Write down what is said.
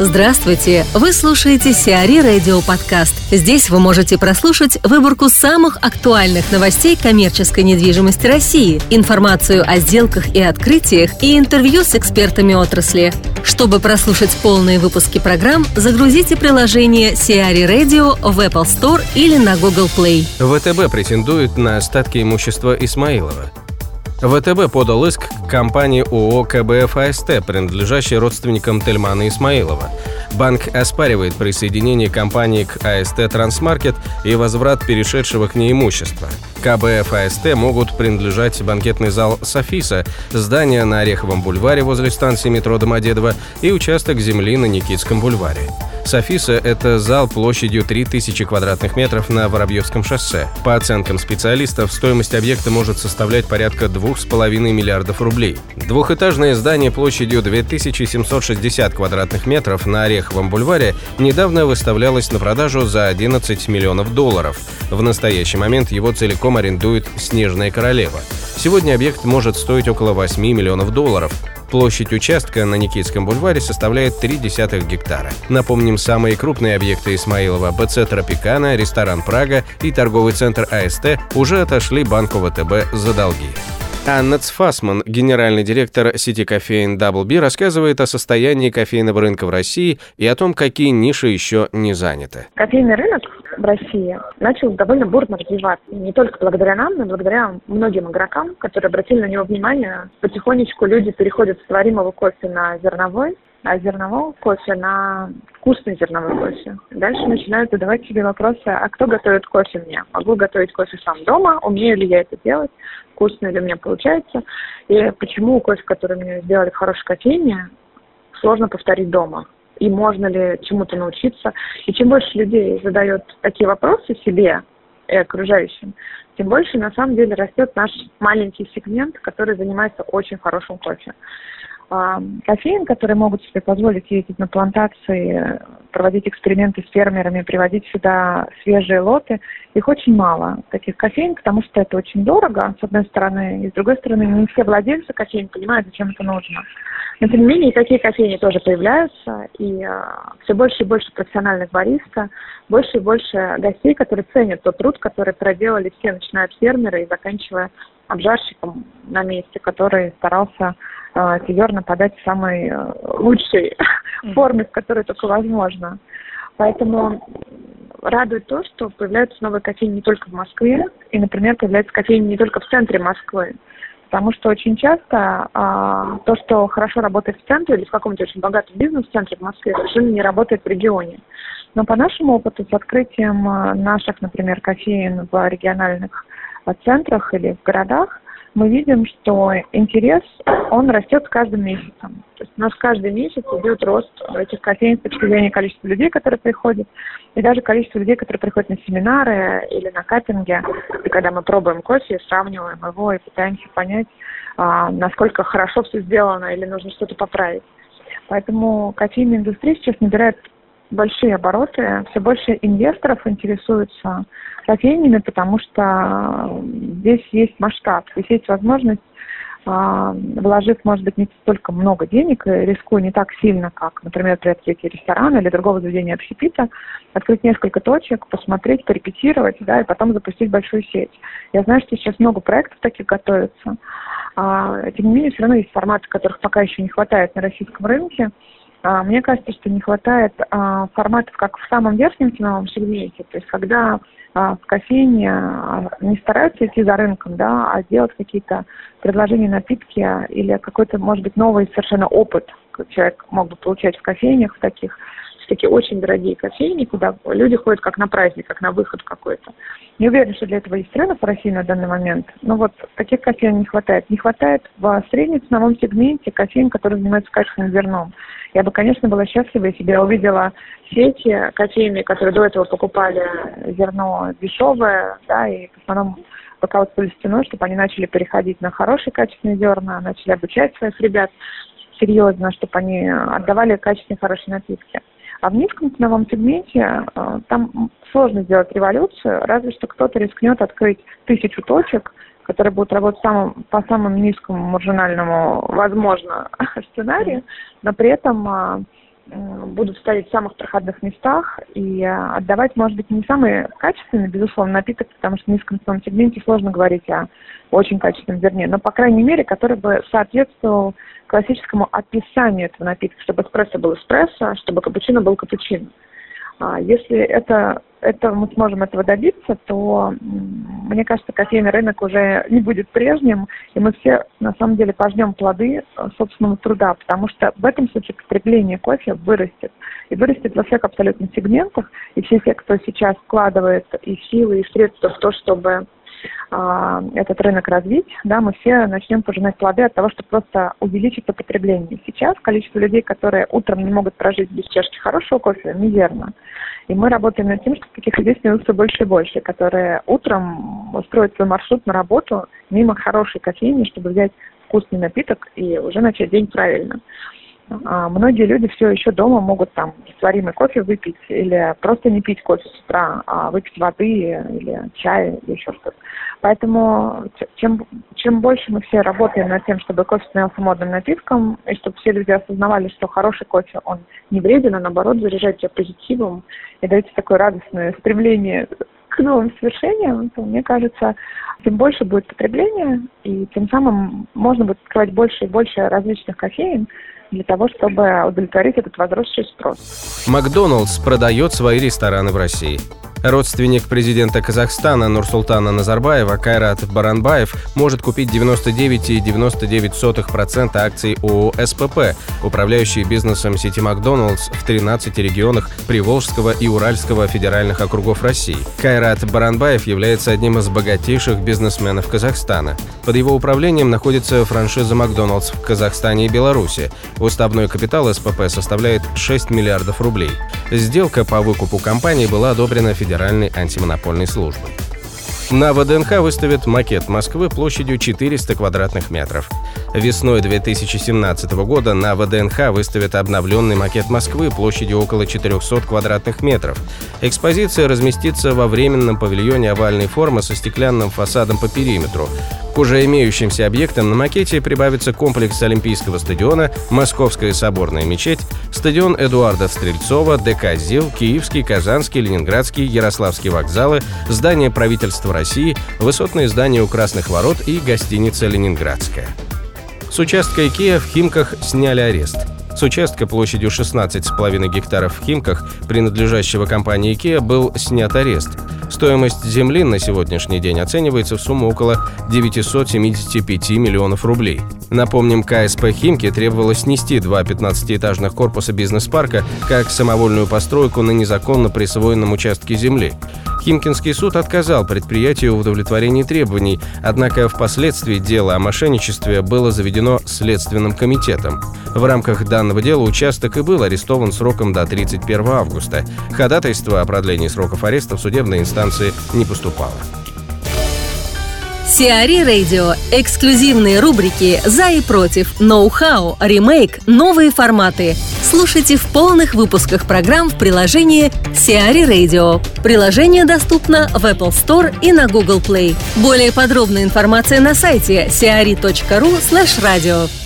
Здравствуйте! Вы слушаете «Сиари Радио-подкаст». Здесь вы можете прослушать выборку самых актуальных новостей коммерческой недвижимости России, информацию о сделках и открытиях и интервью с экспертами отрасли. Чтобы прослушать полные выпуски программ, загрузите приложение «Сиари Radio» в Apple Store или на Google Play. ВТБ претендует на остатки имущества Исмаилова. ВТБ подал иск к компании ООО «КБФ АСТ», принадлежащей родственникам Тельмана Исмаилова. Банк оспаривает присоединение компании к АСТ «Трансмаркет» и возврат перешедшего к ней имущества. КБФ АСТ могут принадлежать банкетный зал «Софиса», здание на Ореховом бульваре возле станции метро Домодедово и участок земли на Никитском бульваре. «Софиса» — это зал площадью 3000 квадратных метров на Воробьевском шоссе. По оценкам специалистов, стоимость объекта может составлять порядка 2,5 миллиардов рублей. Двухэтажное здание площадью 2760 квадратных метров на Ореховом бульваре недавно выставлялось на продажу за $11 миллионов. В настоящий момент его целиком арендует «Снежная королева». Сегодня объект может стоить около $8 миллионов. Площадь участка на Никитском бульваре составляет 0,3 гектара. Напомним, самые крупные объекты Исмаилова – БЦ «Тропикана», ресторан «Прага» и торговый центр АСТ уже отошли банку ВТБ за долги. Анна Цфасман, генеральный директор сети кофеин «Дабл Би», рассказывает о состоянии кофейного рынка в России и о том, какие ниши еще не заняты. Кофейный рынок в России начал довольно бурно развиваться. И не только благодаря нам, но благодаря многим игрокам, которые обратили на него внимание. Потихонечку люди переходят с варимого кофе на зерновой, а зернового кофе на вкусный зерновой кофе. Дальше начинают задавать себе вопросы, а кто готовит кофе мне? Могу готовить кофе сам дома? Умею ли я это делать? Вкусно ли у меня получается? И почему кофе, который мне сделали в хорошей кофейне, сложно повторить дома? И можно ли чему-то научиться? И чем больше людей задает такие вопросы себе и окружающим, тем больше на самом деле растет наш маленький сегмент, который занимается очень хорошим кофе. Кофеин, которые могут себе позволить ездить на плантации, проводить эксперименты с фермерами, приводить сюда свежие лоты, их очень мало, таких кофеин, потому что это очень дорого, с одной стороны, и с другой стороны, не все владельцы кофеин понимают, зачем это нужно. Но, тем не менее, и такие кофейни тоже появляются, и все больше и больше профессиональных бариста, больше и больше гостей, которые ценят тот труд, который проделали все, начиная от фермера и заканчивая обжарщиком на месте, который старался фигурно подать в самой лучшей форме, в которой только возможно. Поэтому радует то, что появляются новые кофейни не только в Москве, и, например, появляются кофейни не только в центре Москвы, потому что очень часто то, что хорошо работает в центре или в каком-то очень богатом бизнес-центре в Москве, совершенно не работает в регионе. Но по нашему опыту, с открытием наших, например, кофеин в региональных центрах или в городах, мы видим, что интерес, он растет с каждым месяцем. То есть у нас каждый месяц идет рост этих кофеин с точки зрения количества людей, которые приходят, и даже количество людей, которые приходят на семинары или на каппинги, и когда мы пробуем кофе, сравниваем его и пытаемся понять, насколько хорошо все сделано или нужно что-то поправить. Поэтому кофейная индустрия сейчас набирает большие обороты, все больше инвесторов интересуются кофейнями, потому что здесь есть масштаб, здесь есть возможность, вложив, может быть, не столько много денег, рискуя не так сильно, как, например, при открытии ресторана или другого заведения общепита, открыть несколько точек, посмотреть, порепетировать, да, и потом запустить большую сеть. Я знаю, что сейчас много проектов таких готовится. Тем не менее, все равно есть форматы, которых пока еще не хватает на российском рынке. Мне кажется, что не хватает форматов, как в самом верхнем ценовом сегменте, то есть когда в кофейне не стараются идти за рынком, да, а делать какие-то предложения, напитки или какой-то, может быть, новый совершенно опыт человек мог бы получать в кофейнях, в таких, все-таки очень дорогие кофейни, куда люди ходят как на праздник, как на выход какой-то. Не уверена, что для этого есть рынок в России на данный момент, но вот таких кофеин не хватает. Не хватает в среднем ценовом сегменте кофеин, который занимается качественным зерном. Я бы, конечно, была счастлива, если бы я увидела сети кофейни, которые до этого покупали зерно дешевое, да, и в основном поколотили стеной, чтобы они начали переходить на хорошие качественные зерна, начали обучать своих ребят серьезно, чтобы они отдавали качественные хорошие напитки. А в низком ценовом сегменте там сложно сделать революцию, разве что кто-то рискнет открыть 1000 точек, которые будут работать по самому низкому маржинальному, возможно, сценарию, но при этом будут ставить в самых проходных местах и отдавать, может быть, не самый качественный, безусловно, напиток, потому что в низком сегменте сложно говорить о очень качественном зерне, но, по крайней мере, который бы соответствовал классическому описанию этого напитка, чтобы эспрессо был эспрессо, чтобы капучино был капучино. Если это мы сможем этого добиться, то, мне кажется, кофейный рынок уже не будет прежним, и мы все, на самом деле, пожнем плоды собственного труда, потому что в этом случае потребление кофе вырастет. И вырастет во всех абсолютно сегментах, и все те, кто сейчас вкладывает и силы, и средства в то, чтобы этот рынок развить, да, мы все начнем пожинать плоды от того, что просто увеличится потребление. Сейчас количество людей, которые утром не могут прожить без чашки хорошего кофе, мизерно. И мы работаем над тем, что таких людей становится больше и больше, которые утром устроят свой маршрут на работу мимо хорошей кофейни, чтобы взять вкусный напиток и уже начать день правильно. Многие люди все еще дома могут там растворимый кофе выпить или просто не пить кофе с утра, а выпить воды или чая или еще что-то. Поэтому чем больше мы все работаем над тем, чтобы кофе становился модным напитком, и чтобы все люди осознавали, что хороший кофе, он не вреден, а наоборот заряжает тебя позитивом и дает тебе такое радостное стремление к новым свершениям, то, мне кажется, тем больше будет потребление, и тем самым можно будет открывать больше и больше различных кофеин, для того, чтобы удовлетворить этот возросший спрос. Макдоналдс продает свои рестораны в России. Родственник президента Казахстана Нурсултана Назарбаева Кайрат Баранбаев может купить 99,99% акций ООО «СПП», управляющей бизнесом сети «Макдоналдс» в 13 регионах Приволжского и Уральского федеральных округов России. Кайрат Баранбаев является одним из богатейших бизнесменов Казахстана. Под его управлением находится франшиза «Макдоналдс» в Казахстане и Беларуси. Уставной капитал СПП составляет 6 миллиардов рублей. Сделка по выкупу компании была одобрена Федеральной антимонопольной службой. На ВДНХ выставят макет Москвы площадью 400 квадратных метров. Весной 2017 года на ВДНХ выставят обновленный макет Москвы площадью около 400 квадратных метров. Экспозиция разместится во временном павильоне овальной формы со стеклянным фасадом по периметру. К уже имеющимся объектам на макете прибавится комплекс Олимпийского стадиона, Московская соборная мечеть, стадион Эдуарда Стрельцова, ДК ЗИЛ, Киевский, Казанский, Ленинградский, Ярославский вокзалы, здание правительства России, высотные здания у Красных Ворот и гостиница «Ленинградская». С участка Икеа в Химках сняли арест. С участка площадью 16,5 гектаров в Химках, принадлежащего компании Икеа, был снят арест. Стоимость земли на сегодняшний день оценивается в сумму около 975 миллионов рублей. Напомним, КСП «Химки» требовало снести два 15-этажных корпуса бизнес-парка как самовольную постройку на незаконно присвоенном участке земли. Химкинский суд отказал предприятию в удовлетворении требований, однако впоследствии дело о мошенничестве было заведено Следственным комитетом. В рамках данного дела участок и был арестован сроком до 31 августа. Ходатайство о продлении сроков ареста в судебной инстанции не поступало. Сиари Радио. Эксклюзивные рубрики «За и против», «Ноу-хау», «Ремейк», «Новые форматы». Слушайте в полных выпусках программ в приложении Сиари Радио. Приложение доступно в Apple Store и на Google Play. Более подробная информация на сайте siari.ru/radio.